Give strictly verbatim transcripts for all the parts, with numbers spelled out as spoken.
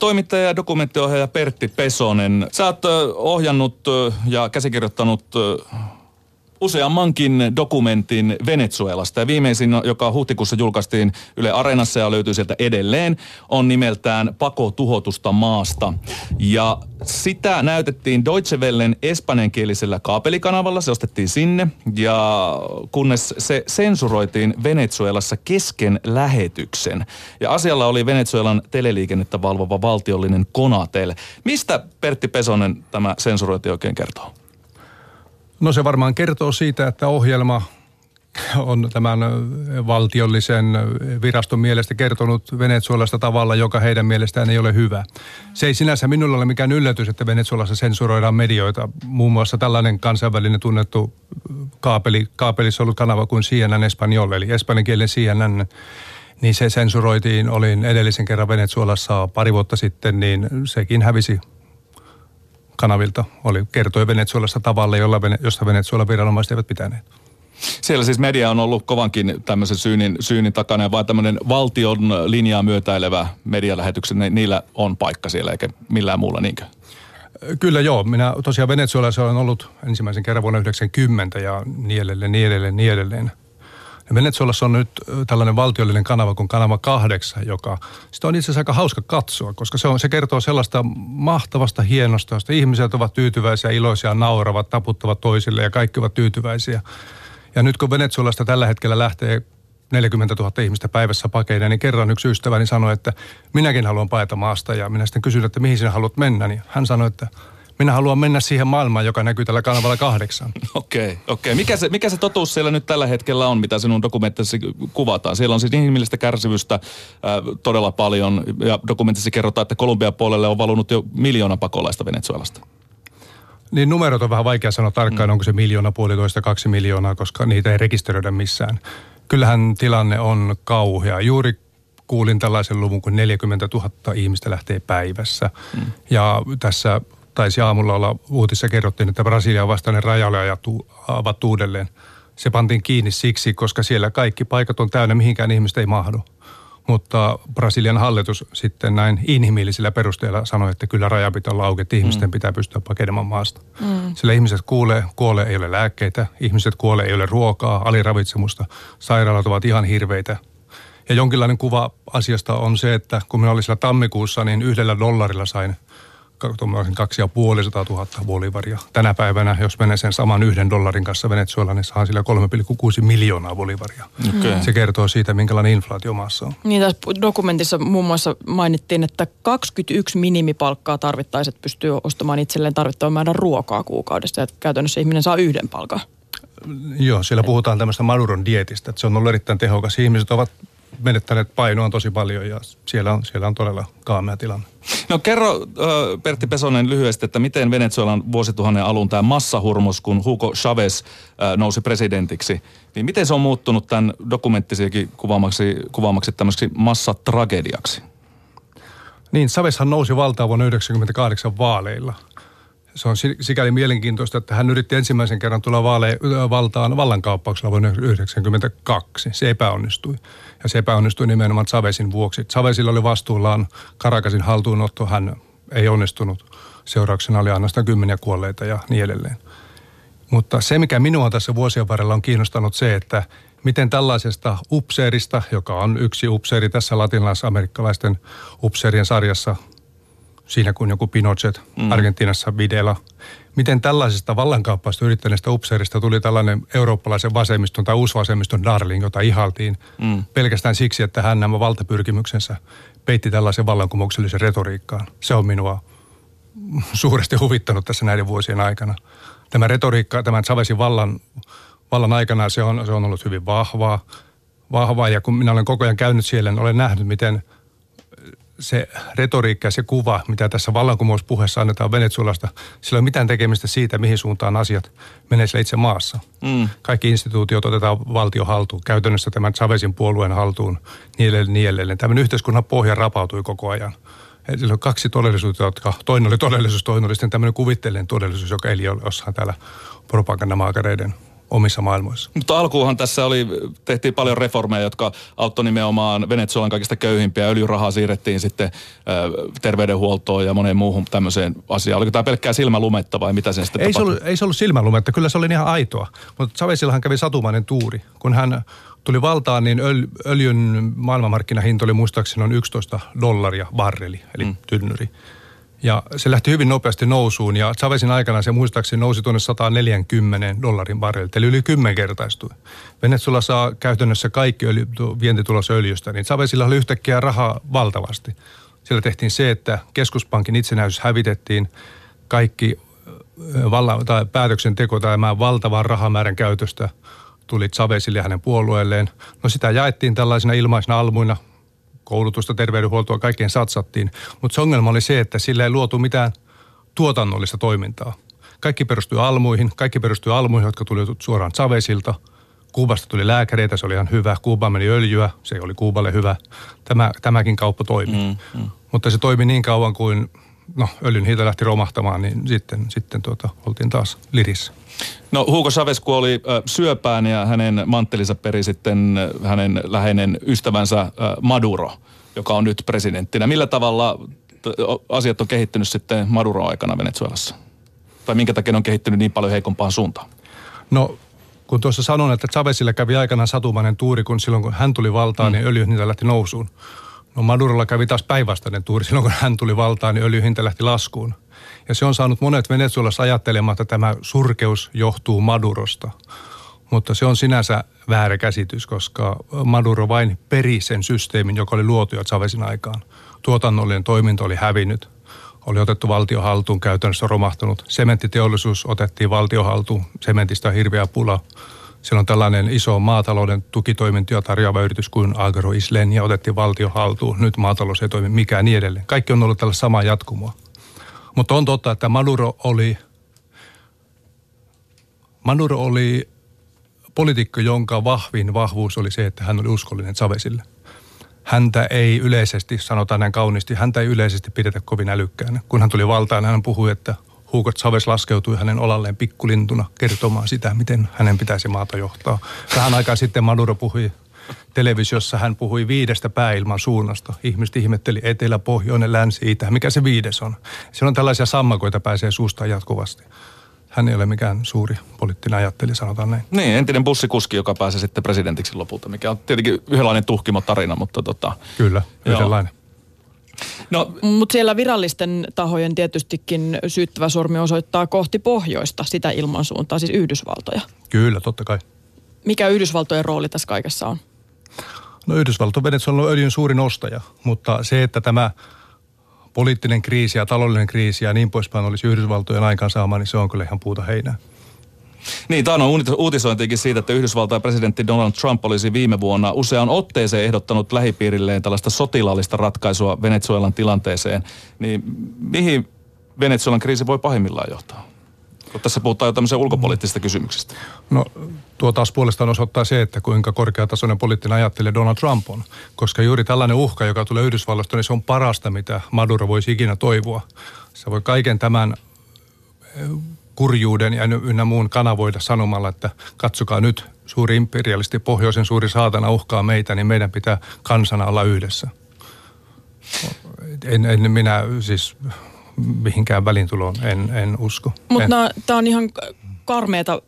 Toimittaja ja dokumenttiohjaaja Pertti Pesonen, sä oot ohjannut ja käsikirjoittanut useammankin dokumentin Venezuelasta. Ja viimeisin, joka huhtikuussa julkaistiin Yle Areenassa ja löytyy sieltä edelleen, on nimeltään Pako tuhotusta maasta. Ja sitä näytettiin Deutsche Wellen espanjankielisellä kaapelikanavalla, se ostettiin sinne. Ja kunnes se sensuroitiin Venezuelassa kesken lähetyksen. Ja asialla oli Venezuelan teleliikennettä valvova valtiollinen Konatel. Mistä Pertti Pesonen tämä sensurointi oikein kertoo? No se varmaan kertoo siitä, että ohjelma on tämän valtiollisen viraston mielestä kertonut Venezuelasta tavalla, joka heidän mielestään ei ole hyvä. Se ei sinänsä minulla ole mikään yllätys, että Venezuelassa sensuroidaan medioita. Muun muassa tällainen kansainvälinen tunnettu kaapeli, kaapelissa ollut kanava kuin C N N Español, eli espanjankielinen C N N. Niin se sensuroitiin, olin edellisen kerran Venezuelassa pari vuotta sitten, niin sekin hävisi kanavilta. Oli, kertoi Venezuelasta tavalla, jolla, josta Venezuelan viranomaiset eivät pitäneet. Siellä siis media on ollut kovankin tämmöisen syynin, syynin takana, ja vaan tämmöinen valtion linjaa myötäilevä medialähetykset, ne, niillä on paikka siellä, eikä millään muulla niinkö? Kyllä joo. Minä tosiaan Venezuelassa olen ollut ensimmäisen kerran vuonna yhdeksänkymmentä ja niin edelleen, niin edelleen, niin edelleen. Venezuelassa on nyt tällainen valtiollinen kanava kuin Kanava kahdeksan, joka sitä on itse asiassa aika hauska katsoa, koska se, on, se kertoo sellaista mahtavasta hienosta, josta ihmiset ovat tyytyväisiä, iloisia, nauravat, taputtavat toisille ja kaikki ovat tyytyväisiä. Ja nyt kun Venezuelasta tällä hetkellä lähtee neljäkymmentätuhatta ihmistä päivässä pakeina, niin kerran yksi ystäväni sanoi, että minäkin haluan paeta maasta, ja minä sitten kysyin, että mihin sinä haluat mennä, niin hän sanoi, että minä haluan mennä siihen maailmaan, joka näkyy tällä kanavalla kahdeksan. Okei, okay, okei. Okay. Mikä se, mikä se totuus siellä nyt tällä hetkellä on, mitä sinun dokumentissa kuvataan? Siellä on siis inhimillistä kärsivystä äh, todella paljon, ja dokumentissa kerrotaan, että Kolumbian puolelle on valunut jo miljoona pakolaista Venezuelasta. Niin numerot on vähän vaikea sanoa tarkkaan, mm. onko se miljoona, puolitoista, kaksi miljoonaa, koska niitä ei rekisteröidä missään. Kyllähän tilanne on kauhea. Juuri kuulin tällaisen luvun, kun neljäkymmentätuhatta ihmistä lähtee päivässä, mm. ja tässä taisi aamulla olla uutissa kerrottiin, että Brasilian vastainen raja oli avattu uudelleen. Se pantiin kiinni siksi, koska siellä kaikki paikat on täynnä, mihinkään ihmistä ei mahdu. Mutta Brasilian hallitus sitten näin inhimillisillä perusteella sanoi, että kyllä raja pitää olla auki, että ihmisten pitää pystyä pakenemaan maasta. Mm. Sillä ihmiset kuulee, kuolee ei ole lääkkeitä, ihmiset kuolee ei ole ruokaa, aliravitsemusta, sairaalat ovat ihan hirveitä. Ja jonkinlainen kuva asiasta on se, että kun minä olin siellä tammikuussa, niin yhdellä dollarilla sain kaksisataaviisikymmentätuhatta bolivaria. Tänä päivänä, jos menee sen saman yhden dollarin kanssa Venezuelaan, niin saan sillä kolme pilkku kuusi miljoonaa bolivaria. Okay. Se kertoo siitä, minkälainen inflaatio maassa on. Niin tässä dokumentissa muun muassa mainittiin, että kaksikymmentäyksi minimipalkkaa tarvittaisiin, että pystyy ostamaan itselleen tarvittavan määrän ruokaa kuukaudesta. Että käytännössä ihminen saa yhden palkan. Joo, siellä puhutaan tämmöistä Maduron dietistä. Että se on ollut erittäin tehokas. Ihmiset ovat menettäneet painoa tosi paljon ja siellä on, siellä on todella kaamea tilanne. No kerro Pertti Pesonen lyhyesti, että miten Venezuelan vuosituhannen alun tämä massahurmos, kun Hugo Chávez nousi presidentiksi, niin miten se on muuttunut tämän dokumenttisiakin kuvaamaksi, kuvaamaksi tämmöiseksi massatragediaksi? Niin, Chávezhan nousi valtaan vuonna yhdeksänkymmentäkahdeksan vaaleilla. Se on sikäli mielenkiintoista, että hän yritti ensimmäisen kerran tulla vaale- valtaan vallankaappauksella vuonna yhdeksänkymmentäkaksi. Se epäonnistui. Ja se epäonnistui nimenomaan Chávezin vuoksi. Chávezilla oli vastuullaan Caracasin haltuunotto. Hän ei onnistunut. Seurauksena oli ainoastaan kymmeniä kuolleita ja niin edelleen. Mutta se, mikä minua tässä vuosien varrella on kiinnostanut se, että miten tällaisesta upseerista, joka on yksi upseeri tässä latinalais-amerikkalaisten upseerien sarjassa, siinä kuin joku Pinochet, mm. Argentiinassa Videla. Miten tällaisesta vallankaappausta yrittäneestä upseerista tuli tällainen eurooppalaisen vasemmiston tai uusvasemmiston darling, jota ihaltiin mm. pelkästään siksi, että hän nämä valtapyrkimyksensä peitti tällaisen vallankumouksellisen retoriikkaan. Se on minua suuresti huvittanut tässä näiden vuosien aikana. Tämä retoriikka, tämän Chávezin vallan, vallan aikana se on, se on ollut hyvin vahvaa, vahvaa. Ja kun minä olen koko ajan käynyt siellä, niin olen nähnyt, miten se retoriikka ja se kuva, mitä tässä vallankumouspuheessa annetaan Venezuelasta, sillä ei ole mitään tekemistä siitä, mihin suuntaan asiat menee sillä itse maassa. Mm. Kaikki instituutiot otetaan valtion haltuun, käytännössä tämän Chávezin puolueen haltuun, niin edelleen, niin edelleen. Tämän yhteiskunnan pohja rapautui koko ajan. Eli on kaksi todellisuutta, jotka toinen oli todellisuus, toinen oli sitten tämmöinen kuvitteellinen todellisuus, joka eli jossain täällä propagandamaakareiden omissa maailmoissa. Mutta alkuunhan tässä oli, tehtiin paljon reformeja, jotka auttoi nimenomaan Venezuelan kaikista köyhimpiä. Öljyrahaa siirrettiin sitten ö, terveydenhuoltoon ja moneen muuhun tämmöiseen asiaan. Oliko tämä pelkkää silmälumetta vai mitä sen sitten ei tapahtui? Se ollut, ei se ollut silmälumetta, kyllä se oli ihan aitoa. Mutta Chávezillahan kävi satumainen tuuri. Kun hän tuli valtaan, niin öljyn maailmanmarkkinahinta oli muistaakseni on yksitoista dollaria barreli, eli mm. tynnyri. Ja se lähti hyvin nopeasti nousuun ja Chávezin aikana se muistaakseni nousi tuonne sata neljäkymmentä dollarin barrelit, eli yli kymmenkertaistui. Venezuela saa käytännössä kaikki öljy, vientitulos öljystä, niin Chávezilla oli yhtäkkiä rahaa valtavasti. Siellä tehtiin se, että keskuspankin itsenäisyys hävitettiin, kaikki valla- tai päätöksenteko tai valtavan rahamäärän käytöstä tuli Chávezille ja hänen puolueelleen. No sitä jaettiin tällaisina ilmaisina almuina. Koulutusta, terveydenhuoltoa, kaikkeen satsattiin. Mutta se ongelma oli se, että sillä ei luotu mitään tuotannollista toimintaa. Kaikki perustui almuihin, kaikki perustui almuihin, jotka tuli suoraan Chávezilta. Kuubasta tuli lääkäreitä, se oli ihan hyvä. Kuubaan meni öljyä, se oli Kuuballe hyvä. Tämä, tämäkin kauppa toimi. Mm, mm. Mutta se toimi niin kauan kuin no, öljyn hinta lähti romahtamaan, niin sitten, sitten tuota, oltiin taas lirissä. No Hugo Chávez kuoli syöpään ja hänen manttelinsa peri sitten hänen läheinen ystävänsä Maduro, joka on nyt presidenttinä. Millä tavalla asiat on kehittynyt sitten Maduron aikana Venezuelassa? Tai minkä takia ne on kehittynyt niin paljon heikompaan suuntaan? No kun tuossa sanon, että Chávezilla kävi aikanaan satumainen tuuri, kun silloin kun hän tuli valtaan, mm. niin öljyhinta lähti nousuun. No Madurolla kävi taas päinvastainen tuuri. Silloin kun hän tuli valtaan, niin öljyhinta lähti laskuun. Ja se on saanut monet Venezuelassa ajattelemaan, että tämä surkeus johtuu Madurosta. Mutta se on sinänsä väärä käsitys, koska Maduro vain peri sen systeemin, joka oli luotu jo Chávezin aikaan. Tuotannollinen toiminta oli hävinnyt. Oli otettu valtiohaltuun, käytännössä romahtanut. Sementtiteollisuus otettiin valtiohaltuun, sementistä hirveä pula. Siellä on tällainen iso maatalouden tukitoimintoja tarjoava yritys kuin Agroisland ja otettiin valtiohaltuun. Nyt maatalous ei toimi mikään niin edelleen. Kaikki on ollut tällä samaa jatkumoa. Mutta on totta, että Maduro oli, Maduro oli poliitikko, jonka vahvin vahvuus oli se, että hän oli uskollinen Chávezille. Häntä ei yleisesti, sanotaan näin kauniisti, häntä ei yleisesti pidetä kovin älykkäänä. Kun hän tuli valtaan, hän puhui, että Hugo Chávez laskeutui hänen olalleen pikkulintuna kertomaan sitä, miten hänen pitäisi maata johtaa. Vähän aikaa sitten Maduro puhui televisiossa, hän puhui viidestä pääilman suunnasta. Ihmiset ihmetteli etelä, pohjoinen, länsi, itä. Mikä se viides on? Siellä on tällaisia sammakoita, pääsee suustaan jatkuvasti. Hän ei ole mikään suuri poliittinen ajattelija, sanotaan näin. Niin, entinen bussikuski, joka pääsee sitten presidentiksi lopulta, mikä on tietenkin yhdenlainen tuhkimo tarina, mutta tota... Kyllä, yhdenlainen. Joo. No, mutta siellä virallisten tahojen tietystikin syyttävä sormi osoittaa kohti pohjoista sitä ilmansuuntaa, siis Yhdysvaltoja. Kyllä, totta kai. Mikä Yhdysvaltojen rooli tässä kaikessa on? No Yhdysvalto, Venezuela on öljyn suurin ostaja, mutta se, että tämä poliittinen kriisi ja taloudellinen kriisi ja niin poispäin olisi Yhdysvaltojen aikaansaama, niin se on kyllä ihan puuta heinää. Niin, tämä on uutisointiinkin siitä, että Yhdysvaltain presidentti Donald Trump olisi viime vuonna useaan otteeseen ehdottanut lähipiirilleen tällaista sotilaallista ratkaisua Venezuelan tilanteeseen. Niin mihin Venezuelan kriisi voi pahimmillaan johtaa? Tässä puhutaan jo tämmöisen ulkopoliittisista kysymyksistä. No tuo taas puolestaan osoittaa se, että kuinka korkeatasoinen poliittinen ajattelija Donald Trump on. Koska juuri tällainen uhka, joka tulee Yhdysvalloista, niin se on parasta, mitä Maduro voisi ikinä toivoa. Se voi kaiken tämän kurjuuden ja ynnä muun kanavoida sanomalla, että katsokaa nyt suuri imperialisti, pohjoisen suuri saatana uhkaa meitä, niin meidän pitää kansana olla yhdessä. En, en minä siis... mihinkään välintuloon, en, en usko. Mutta tämä on ihan karmeata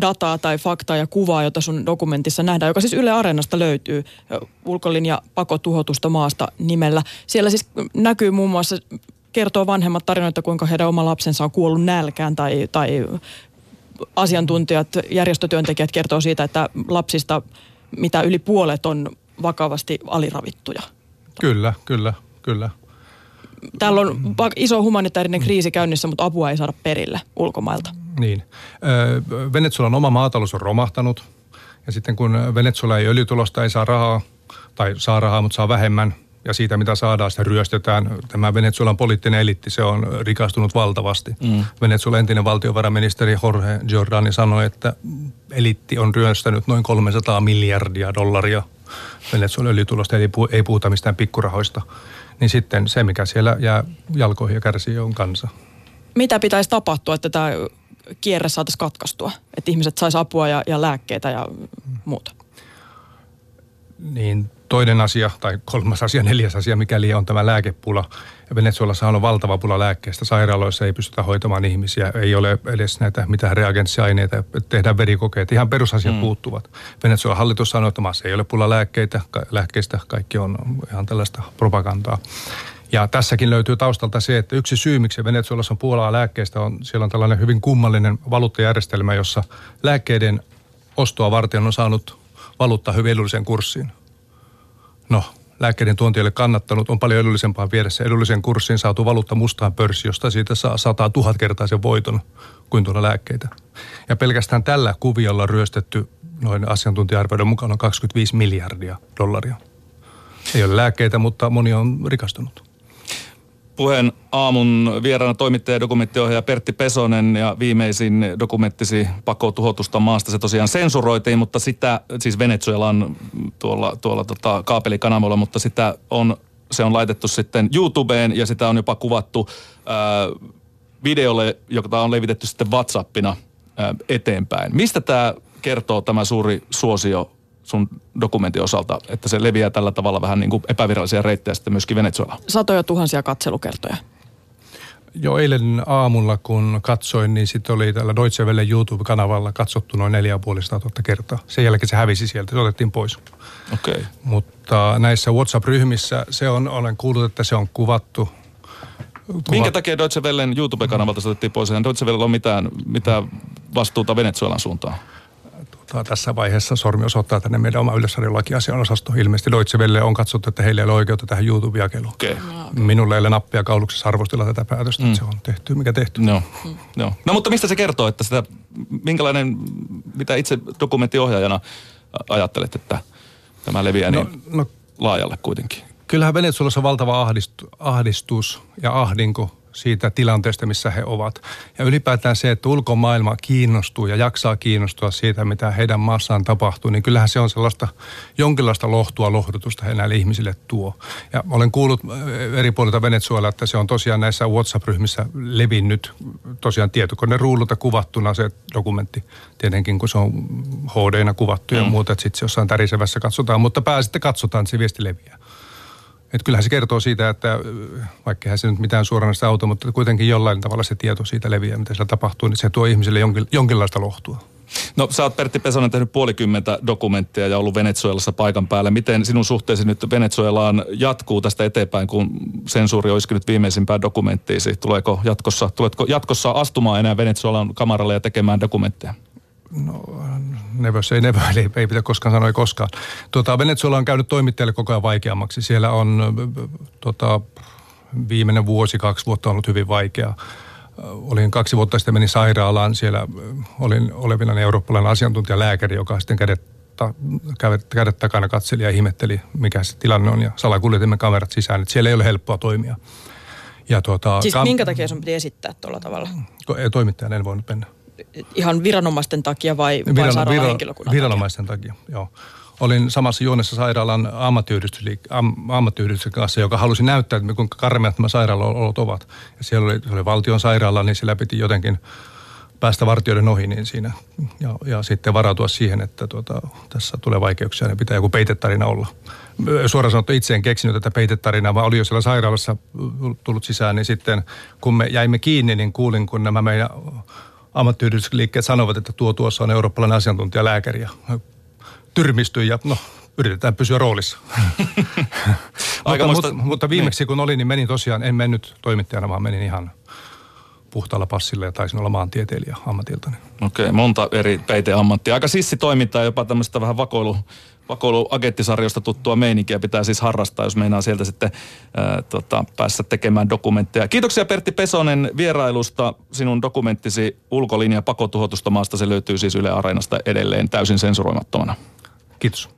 dataa tai faktaa ja kuvaa, jota sun dokumentissa nähdään, joka siis Yle Areenasta löytyy ulkolinja Pako tuhotusta maasta nimellä. Siellä siis näkyy muun muassa, kertoo vanhemmat tarinoita, kuinka heidän oma lapsensa on kuollut nälkään tai, tai asiantuntijat, järjestötyöntekijät kertoo siitä, että lapsista mitä yli puolet on vakavasti aliravittuja. Kyllä, kyllä, kyllä. Täällä on iso humanitaarinen kriisi käynnissä, mutta apua ei saada perille ulkomailta. Niin. Venezuelan oma maatalous on romahtanut. Ja sitten kun Venezuela ei öljytulosta, ei saa rahaa, tai saa rahaa, mutta saa vähemmän. Ja siitä, mitä saadaan, sitä ryöstetään. Tämä Venezuelan poliittinen eliitti, se on rikastunut valtavasti. Mm. Venezuelan entinen valtiovarainministeri Jorge Jordani sanoi, että eliitti on ryöstänyt noin kolmesataa miljardia dollaria Venezuelan öljytulosta. Eli ei puhuta mistään pikkurahoista. Niin sitten se, mikä siellä jää jalkoihin ja kärsii, on kansa. Mitä pitäisi tapahtua, että tämä kierre saataisiin katkaistua, että ihmiset saisi apua ja, ja lääkkeitä ja muuta. Niin toinen asia tai kolmas asia, neljäs asia, mikäli on tämä lääkepula. Venezuelassahan on valtava pula lääkkeistä. Sairaaloissa ei pystytä hoitamaan ihmisiä, ei ole edes näitä mitään reagenssiaineita, tehdään verikokeet. Ihan perusasiat mm. puuttuvat. Venezuelan hallitus sanoo, että maassa ei ole pula lääkkeitä, lääkkeistä, kaikki on ihan tällaista propagandaa. Ja tässäkin löytyy taustalta se, että yksi syy, miksi Venezuelassa on puolaa lääkkeistä, on siellä on tällainen hyvin kummallinen valuuttajärjestelmä, jossa lääkkeiden ostoa varten on saanut valuutta hyvin edullisen kurssiin. No, lääkkeiden tuonti ei ole kannattanut, on paljon edullisempaa viedä se edullisen kurssiin saatu valuutta mustaan pörssi, josta siitä saa sataa tuhatkertaisen voiton kuin tuolla lääkkeitä. Ja pelkästään tällä kuviolla on ryöstetty noin asiantuntija-arvioiden mukaan on kaksikymmentäviisi miljardia dollaria. Ei ole lääkkeitä, mutta moni on rikastunut. Puheen aamun vieraana toimittaja ja dokumenttiohjaaja Pertti Pesonen ja viimeisin dokumenttisi Pako tuhotusta maasta. Se tosiaan sensuroitiin, mutta sitä, siis Venezuelan tuolla, tuolla tota, kaapelikanavalla, mutta sitä on, se on laitettu sitten YouTubeen ja sitä on jopa kuvattu äh, videolle, joka on levitetty sitten WhatsAppina äh, eteenpäin. Mistä tämä kertoo tämä suuri suosio sun dokumentin osalta, että se leviää tällä tavalla vähän niin kuin epävirallisia reittejä sitten myöskin Venezuelaan? Satoja tuhansia katselukertoja. Joo, eilen aamulla kun katsoin, niin sitten oli tällä Deutsche Welle YouTube-kanavalla katsottu noin neljätuhatta viisisataa kertaa. Sen jälkeen se hävisi sieltä, se otettiin pois. Okei. Okay. Mutta näissä WhatsApp-ryhmissä se on, olen kuullut, että se on kuvattu. Kuva... Minkä takia Deutsche Wellen YouTube-kanavalta se otettiin pois? Eihän Deutsche Wellellä ole mitään, mitään vastuuta Venezuelan suuntaan. Tässä vaiheessa sormi osoittaa tänne meidän oma yleisradiolakiasian osasto. Ilmeisesti Deutsche Welle on katsottu, että heillä ei ole oikeutta tähän YouTube-jakeluun. Okay. Minulla ei ole nappia kauluksessa arvostella tätä päätöstä, mm. se on tehty, mikä tehty. No. Mm. No. no mutta mistä se kertoo, että sitä, minkälainen, mitä itse dokumenttiohjaajana ajattelet, että tämä leviää no, niin no, laajalle kuitenkin? Kyllähän Venezuelassa on valtava ahdistu, ahdistus ja ahdinko siitä tilanteesta, missä he ovat. Ja ylipäätään se, että ulkomaailma kiinnostuu ja jaksaa kiinnostua siitä, mitä heidän maassaan tapahtuu, niin kyllähän se on sellaista jonkinlaista lohtua, lohdutusta he näille ihmisille tuo. Ja olen kuullut eri puolilta Venezuelaa, että se on tosiaan näissä WhatsApp-ryhmissä levinnyt tosiaan tietokoneruudulta kuvattuna se dokumentti. Tietenkin, kun se on H D-nä kuvattu ja mm. muuta, että sitten se jossain tärisevässä katsotaan, mutta pääsitte katsotaan, että se viesti leviää. Että kyllähän se kertoo siitä, että vaikka eihän se nyt mitään suoranaista auta, mutta kuitenkin jollain tavalla se tieto siitä leviää, mitä siellä tapahtuu, niin se tuo ihmisille jonkin, jonkinlaista lohtua. No sä oot Pertti Pesonen tehnyt puolikymmentä dokumenttia ja ollut Venezuelassa paikan päällä. Miten sinun suhteesi nyt Venezuelaan jatkuu tästä eteenpäin, kun sensuuri on iskenyt viimeisimpään dokumenttiisi? Tuleeko jatkossa, tuletko jatkossa astumaan enää Venezuelan kamaralle ja tekemään dokumentteja? No, never say never, eli ei pitää koskaan sanoa, ei koskaan. Tuota, Venezuela on käynyt toimittajille koko ajan vaikeammaksi. Siellä on tota, viimeinen vuosi, kaksi vuotta ollut hyvin vaikeaa. Olin kaksi vuotta sitten menin sairaalaan. Siellä olin olevina eurooppalainen asiantuntijalääkäri, joka sitten kädet, ta, kädet, kädet takana katseli ja ihmetteli, mikä se tilanne on. Ja salakuljetimme kamerat sisään, että siellä ei ole helppoa toimia. Ja, tuota, siis kam- minkä takia sun piti esittää tuolla tavalla? Toimittajana en voinut mennä. Ihan viranomaisten takia vai, vai Viran, sairaalan vira, henkilökunnan viranomaisten takia? takia, joo. Olin samassa juonessa sairaalan ammattiyhdistyksen kanssa, joka halusi näyttää, kuinka karmeat nämä sairaalaolot ovat. Ja siellä oli, oli valtion sairaala, niin sillä piti jotenkin päästä vartijoiden ohi niin siinä. Ja, ja sitten varautua siihen, että tuota, tässä tulee vaikeuksia, niin pitää joku peitetarina olla. Suoraan sanottuna itse en keksinyt tätä peitetarinaa, vaan oli jo siellä sairaalassa tullut sisään, niin sitten kun me jäimme kiinni, niin kuulin, kun nämä meidän... ammattiyhdistysliikkeet sanovat, että tuo tuossa on eurooppalainen asiantuntijalääkäri ja tyrmistyi ja no, yritetään pysyä roolissa. mutta, muista... mutta, mutta viimeksi niin. kun olin, niin menin tosiaan, en mennyt toimittajana, vaan menin ihan puhtaalla passilla ja taisin olla maantieteilijä ammatiltani. Okei, okay, monta eri peiteammattia. Aika sissitoimintaa, jopa tämmöistä vähän vakoilu, vakoiluagenttisarjosta tuttua meininkiä pitää siis harrastaa, jos meinaa sieltä sitten ää, tota, päästä tekemään dokumentteja. Kiitoksia Pertti Pesonen vierailusta. Sinun dokumenttisi Ulkolinja Pako tuhotusta maasta, se löytyy siis Yle Areenasta edelleen täysin sensuroimattomana. Kiitos.